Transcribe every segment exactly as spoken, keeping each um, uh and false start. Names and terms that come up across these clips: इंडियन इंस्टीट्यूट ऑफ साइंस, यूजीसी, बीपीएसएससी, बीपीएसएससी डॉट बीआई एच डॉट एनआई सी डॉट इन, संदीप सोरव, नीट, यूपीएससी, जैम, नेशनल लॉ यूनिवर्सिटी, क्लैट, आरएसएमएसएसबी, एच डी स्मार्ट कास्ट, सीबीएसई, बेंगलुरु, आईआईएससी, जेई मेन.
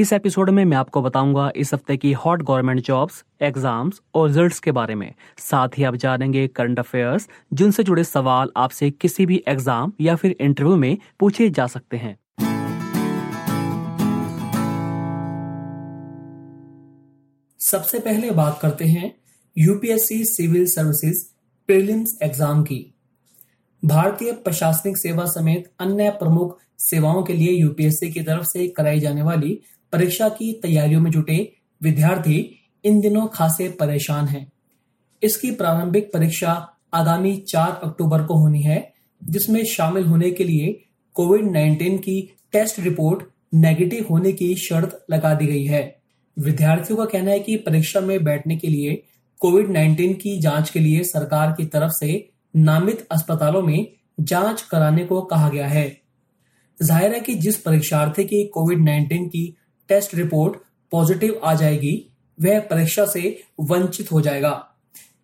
इस एपिसोड में मैं आपको बताऊंगा इस हफ्ते की हॉट गवर्नमेंट जॉब्स, एग्जाम्स और रिजल्ट्स के बारे में। साथ ही आप जानेंगे करंट अफेयर्स जिनसे जुड़े सवाल आपसे किसी भी एग्जाम या फिर इंटरव्यू में पूछे जा सकते हैं। सबसे पहले बात करते हैं यूपीएससी civil services prelims exam की। भारतीय प्रशासनिक सेवा समेत अन्य प्रमुख सेवाओं के लिए यूपीएससी की तरफ से कराई जाने वाली परीक्षा की तैयारियों में जुटे विद्यार्थी इन दिनों खासे परेशान हैं। इसकी प्रारंभिक परीक्षा आगामी चार अक्टूबर को होनी है, जिसमें शामिल होने के लिए कोविड उन्नीस की टेस्ट रिपोर्ट नेगेटिव होने की शर्त लगा दी गई है। विद्यार्थियों का कहना है कि परीक्षा में बैठने के लिए कोविड उन्नीस की जांच के लिए सरकार की तरफ से नामित अस्पतालों में जांच कराने को कहा गया है। जाहिर है कि जिस परीक्षार्थी की कोविड उन्नीस की टेस्ट रिपोर्ट पॉजिटिव आ जाएगी वह परीक्षा से वंचित हो जाएगा।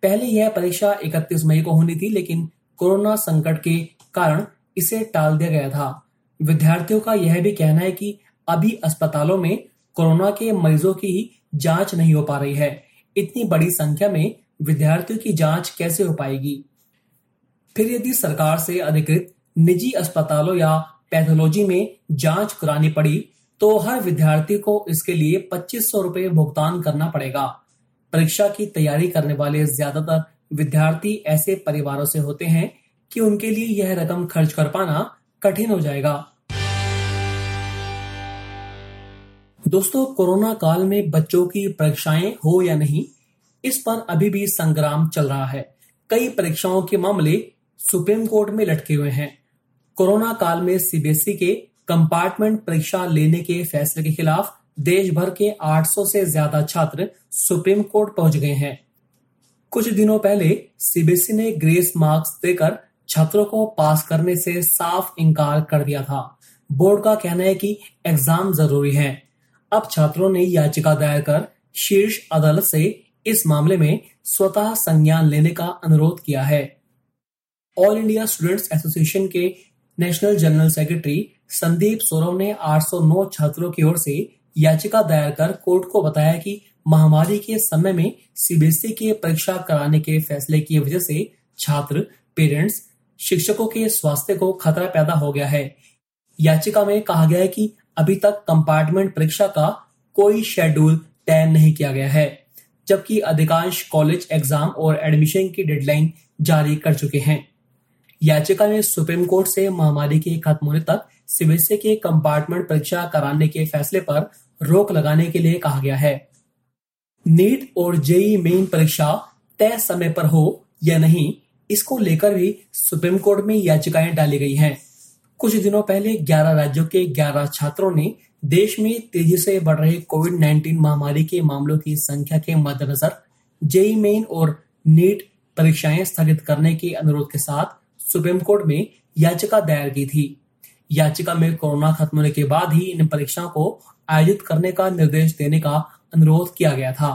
पहले यह परीक्षा इकतीस मई को होनी थी, लेकिन कोरोना संकट के कारण इसे टाल दिया गया था। विद्यार्थियों का यह भी कहना है कि अभी अस्पतालों में कोरोना के मरीजों की जांच नहीं हो पा रही है। इतनी बड़ी संख्या में विद्यार्थियों की जांच कैसे हो पाएगी? फिर यदि सरकार से अधिकृत निजी अस्पतालों या पैथोलॉजी में जांच करानी पड़ी तो हर विद्यार्थी को इसके लिए पच्चीस सौ रुपये भुगतान करना पड़ेगा। परीक्षा की तैयारी करने वाले ज्यादातर विद्यार्थी ऐसे परिवारों से होते हैं कि उनके लिए यह रकम खर्च कर पाना कठिन हो जाएगा। दोस्तों, कोरोना काल में बच्चों की परीक्षाएं हो या नहीं, इस पर अभी भी संग्राम चल रहा है। कई परीक्षाओं के मामले सुप्रीम कोर्ट में लटके हुए हैं। कोरोना काल में सीबीएसई के कंपार्टमेंट परीक्षा लेने के फैसले के खिलाफ देश भर के आठ सौ से ज्यादा छात्र सुप्रीम कोर्ट पहुंच गए हैं। कुछ दिनों पहले सीबीएसई ने ग्रेस मार्क्स देकर छात्रों को पास करने से साफ इंकार कर दिया था। बोर्ड का कहना है कि एग्जाम जरूरी है। अब छात्रों ने याचिका दायर कर शीर्ष अदालत से इस मामले में स्वतः संज्ञान लेने का अनुरोध किया है। ऑल इंडिया स्टूडेंट्स एसोसिएशन के नेशनल जनरल सेक्रेटरी संदीप सोरव ने आठ सौ नौ छात्रों की ओर से याचिका दायर कर कोर्ट को बताया कि महामारी के समय में सीबीएसई के परीक्षा कराने के फैसले की वजह से छात्र, पेरेंट्स, शिक्षकों के स्वास्थ्य को खतरा पैदा हो गया है। याचिका में कहा गया है कि अभी तक कंपार्टमेंट परीक्षा का कोई शेड्यूल तय नहीं किया गया है, जबकि अधिकांश कॉलेज एग्जाम और एडमिशन की डेडलाइन जारी कर चुके हैं। याचिका में सुप्रीम कोर्ट से महामारी के खत्म होने तक सीबीएसई के कंपार्टमेंट परीक्षा कराने के फैसले पर रोक लगाने के लिए कहा गया है। नीट और जेई मेन परीक्षा तय समय पर हो या नहीं, इसको लेकर भी सुप्रीम कोर्ट में याचिकाएं डाली गई हैं। कुछ दिनों पहले ग्यारह राज्यों के ग्यारह छात्रों ने देश में तेजी से बढ़ रहे कोविड उन्नीस महामारी के मामलों की संख्या के मद्देनजर जेई मेन और नीट परीक्षाएं स्थगित करने के अनुरोध के साथ सुप्रीम कोर्ट में याचिका दायर की थी। याचिका में कोरोना खत्म होने के बाद ही इन परीक्षाओं को आयोजित करने का निर्देश देने का अनुरोध किया गया था।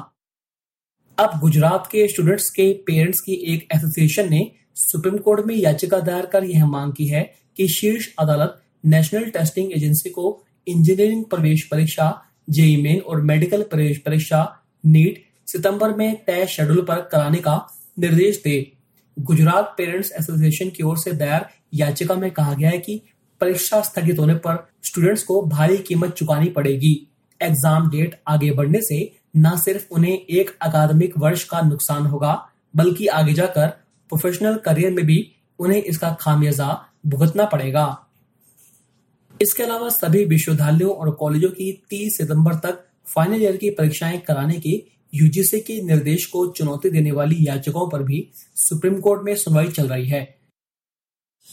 अब गुजरात के स्टूडेंट्स के पेरेंट्स की एक एसोसिएशन ने सुप्रीम कोर्ट में याचिका दायर कर यह मांग की है कि शीर्ष अदालत नेशनल टेस्टिंग एजेंसी को इंजीनियरिंग प्रवेश परीक्षा जेई मेन और मेडिकल प्रवेश परीक्षा नीट सितंबर में तय शेड्यूल पर कराने का निर्देश दे। गुजरात पेरेंट्स एसोसिएशन की ओर से दायर याचिका में कहा गया है कि परीक्षा स्थगित होने पर स्टूडेंट्स को भारी कीमत चुकानी पड़ेगी। एग्जाम डेट आगे बढ़ने से न सिर्फ उन्हें एक अकादमिक वर्ष का नुकसान होगा, बल्कि आगे जाकर प्रोफेशनल करियर में भी उन्हें इसका खामियाजा भुगतना पड़ेगा। इसके अलावा सभी विश्वविद्यालयों और कॉलेजों की तीस सितंबर तक फाइनल ईयर की परीक्षाएं कराने के यूजीसी के निर्देश को चुनौती देने वाली याचिकाओं पर भी सुप्रीम कोर्ट में सुनवाई चल रही है।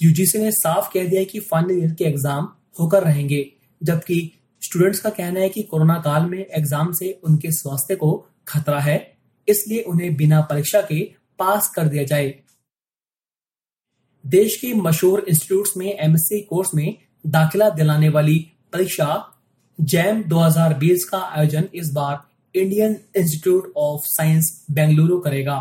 यूजीसी ने साफ कह दिया है कि फाइनल ईयर के एग्जाम होकर रहेंगे, जबकि स्टूडेंट्स का कहना है कि कोरोना काल में एग्जाम से उनके स्वास्थ्य को खतरा है, इसलिए उन्हें बिना परीक्षा के पास कर दिया जाए। देश के मशहूर इंस्टीट्यूट्स में एमएससी कोर्स में दाखिला दिलाने वाली परीक्षा जैम दो हज़ार बीस का आयोजन इस बार इंडियन इंस्टीट्यूट ऑफ साइंस बेंगलुरु करेगा।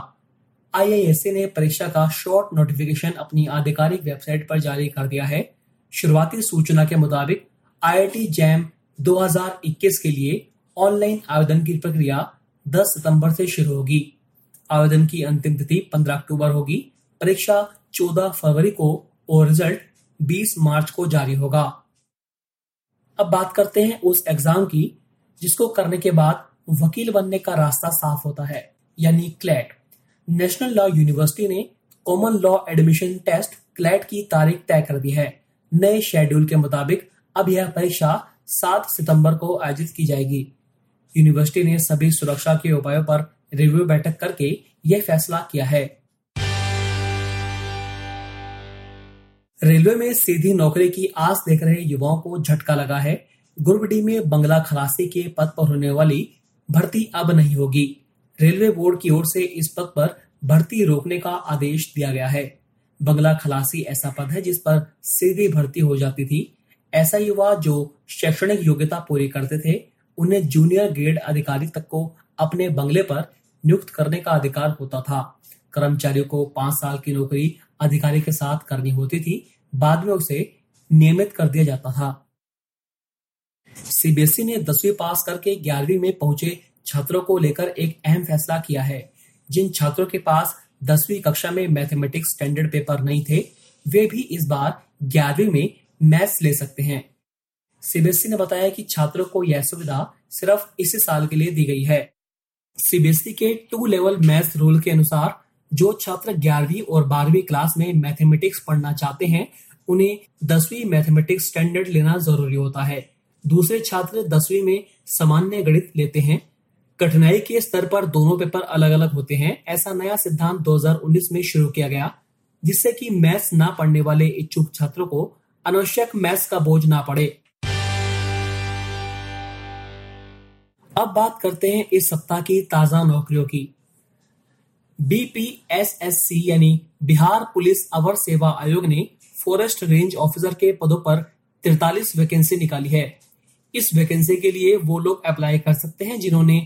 आईआईएससी ने परीक्षा का शॉर्ट नोटिफिकेशन अपनी आधिकारिक वेबसाइट पर जारी कर दिया है। शुरुआती सूचना के मुताबिक आईआईटी जैम दो हज़ार इक्कीस के लिए ऑनलाइन आवेदन की प्रक्रिया दस सितंबर से शुरू होगी। आवेदन की अंतिम तिथि पंद्रह अक्टूबर होगी। परीक्षा चौदह फरवरी को और रिजल्ट बीस मार्च को जारी होगा। अब बात करते हैं उस एग्जाम की जिसको करने के बाद वकील बनने का रास्ता साफ होता है, यानी क्लैट। नेशनल लॉ यूनिवर्सिटी ने common law admission test क्लैट की तारीख तय कर दी है। नए शेड्यूल के मुताबिक अब यह परीक्षा सात सितंबर को आयोजित की जाएगी। यूनिवर्सिटी ने सभी सुरक्षा के उपायों पर रिव्यू बैठक करके यह फैसला किया है। रेलवे में सीधी नौकरी की आस देख रहे युवाओं को झटका लगा है। ग्रुप डी में बंगला खलासी के पद पर होने वाली भर्ती अब नहीं होगी। रेलवे बोर्ड की ओर से इस पद पर भर्ती रोकने का आदेश दिया गया है। बंगला खलासी ऐसा पद है जिस पर सीधी भर्ती हो जाती थी। ऐसा युवा जो शैक्षणिक योग्यता पूरी करते थे उन्हें जूनियर ग्रेड अधिकारी तक को अपने बंगले पर नियुक्त करने का अधिकार होता था। कर्मचारियों को पांच साल की नौकरी अधिकारी के साथ करनी होती थी, बाद में उसे नियमित कर दिया जाता था। सीबीएसई ने दसवीं पास करके ग्यारहवीं में पहुंचे छात्रों को लेकर एक अहम फैसला किया है। जिन छात्रों के पास दसवीं कक्षा में मैथमेटिक्स स्टैंडर्ड पेपर नहीं थे वे भी इस बार ग्यारहवीं में मैथ्स ले सकते हैं। सीबीएसई ने बताया कि छात्रों को यह सुविधा सिर्फ इसी साल के लिए दी गई है। सीबीएसई के टू लेवल मैथ्स रूल के अनुसार जो छात्र ग्यारहवीं और बारहवीं क्लास में मैथमेटिक्स पढ़ना चाहते हैं उन्हें दसवीं मैथमेटिक्स स्टैंडर्ड लेना जरूरी होता है। दूसरे छात्र दसवीं में सामान्य गणित लेते हैं। कठिनाई के स्तर पर दोनों पेपर अलग अलग होते हैं। ऐसा नया सिद्धांत दो हज़ार उन्नीस में शुरू किया गया जिससे कि मैथ्स ना पढ़ने वाले इच्छुक छात्रों को अनावश्यक मैथ्स का बोझ ना पड़े। अब बात करते हैं इस सप्ताह की ताजा नौकरियों की। बीपीएसएससी यानी बिहार पुलिस अवर सेवा आयोग ने फॉरेस्ट रेंज ऑफिसर के पदों पर तिरतालीस वैकेंसी निकाली है। इस वैकेंसी के लिए वो लोग अप्लाई कर सकते हैं जिन्होंने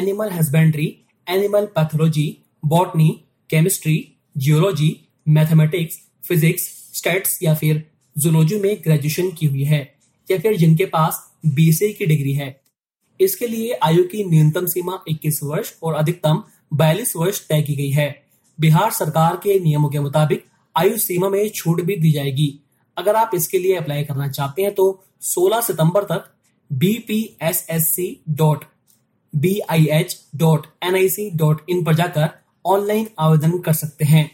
animal husbandry, animal pathology, botany, chemistry, geology, mathematics, physics, stats या फिर जूलॉजी में ग्रेजुएशन की हुई है या फिर जिनके पास बीसीए की डिग्री है। इसके लिए आयु की न्यूनतम सीमा इक्कीस वर्ष और अधिकतम बयालीस वर्ष तय की गई है। बिहार सरकार के नियमों के मुताबिक आयु सीमा में छूट भी दी जाएगी। अगर आप इसके लिए अप्लाई करना चाहते हैं तो सोलह सितंबर तक B P S S C dot B I H dot N I C dot in पर जाकर ऑनलाइन आवेदन कर सकते हैं।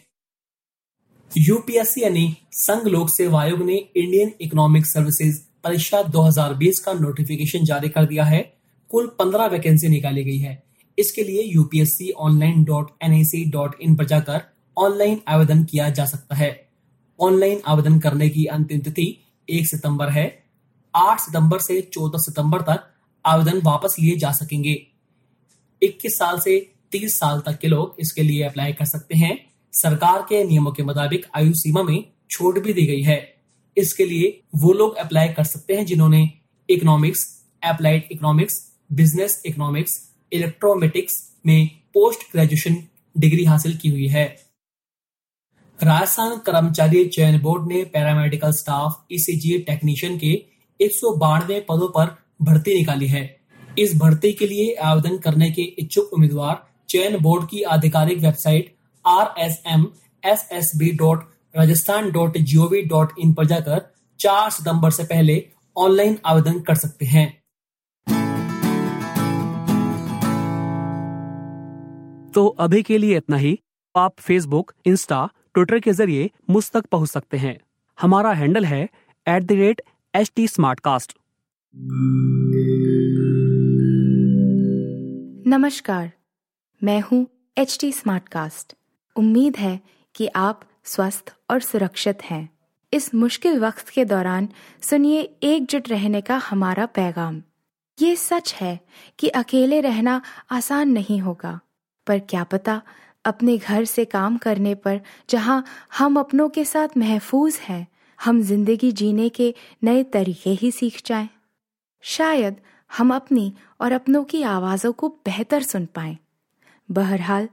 यूपीएससी यानी संघ लोक सेवा आयोग ने इंडियन इकोनॉमिक सर्विसेज परीक्षा दो हज़ार बीस का नोटिफिकेशन जारी कर दिया है। कुल पंद्रह वैकेंसी निकाली गई है। इसके लिए यूपीएससी online dot NI C dot in पर जाकर ऑनलाइन आवेदन किया जा सकता है। ऑनलाइन आवेदन करने की अंतिम तिथि एक सितंबर है। आठ सितंबर से चौदह सितंबर तक आवेदन वापस लिए जा सकेंगे। इक्कीस साल से तीस साल तक के लोग इसके लिए अप्लाई कर सकते हैं। सरकार के नियमों के मुताबिक आयु सीमा में छूट भी दी गई है। इसके लिए वो लोग अप्लाई कर सकते हैं जिन्होंने economics, applied economics, business economics, इलेक्ट्रोमेटिक्स में पोस्ट ग्रेजुएशन डिग्री हासिल की हुई है। राजस्थान कर्मचारी चयन बोर्ड ने पैरामेडिकल स्टाफ ईसीजी टेक्नीशियन के एक सौ बानवे पदों पर भर्ती निकाली है। इस भर्ती के लिए आवेदन करने के इच्छुक उम्मीदवार चयन बोर्ड की आधिकारिक website आरएसएमएसएसबी dot Rajasthan dot GOV dot in पर जाकर चार सितंबर से पहले ऑनलाइन आवेदन कर सकते हैं। तो अभी के लिए इतना ही। आप फेसबुक, इंस्टा, ट्विटर के जरिए मुझ तक पहुंच सकते हैं। हमारा हैंडल है at the rate H T smart cast. नमस्कार, मैं हूं एच टी स्मार्ट कास्ट। उम्मीद है कि आप स्वस्थ और सुरक्षित हैं। इस मुश्किल वक्त के दौरान सुनिए एकजुट रहने का हमारा पैगाम। ये सच है कि अकेले रहना आसान नहीं होगा, पर क्या पता अपने घर से काम करने पर, जहां हम अपनों के साथ महफूज हैं, हम जिंदगी जीने के नए तरीके ही सीख जाएं। शायद हम अपनी और अपनों की आवाज़ों को बेहतर सुन पाएं। बहरहाल,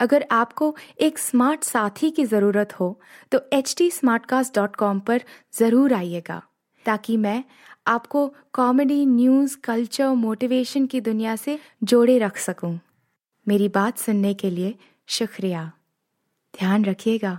अगर आपको एक स्मार्ट साथी की ज़रूरत हो तो H T smart cast dot com पर ज़रूर आइएगा, ताकि मैं आपको कॉमेडी, न्यूज़, कल्चर, मोटिवेशन की दुनिया से जोड़े रख सकूं। मेरी बात सुनने के लिए शुक्रिया। ध्यान रखिएगा।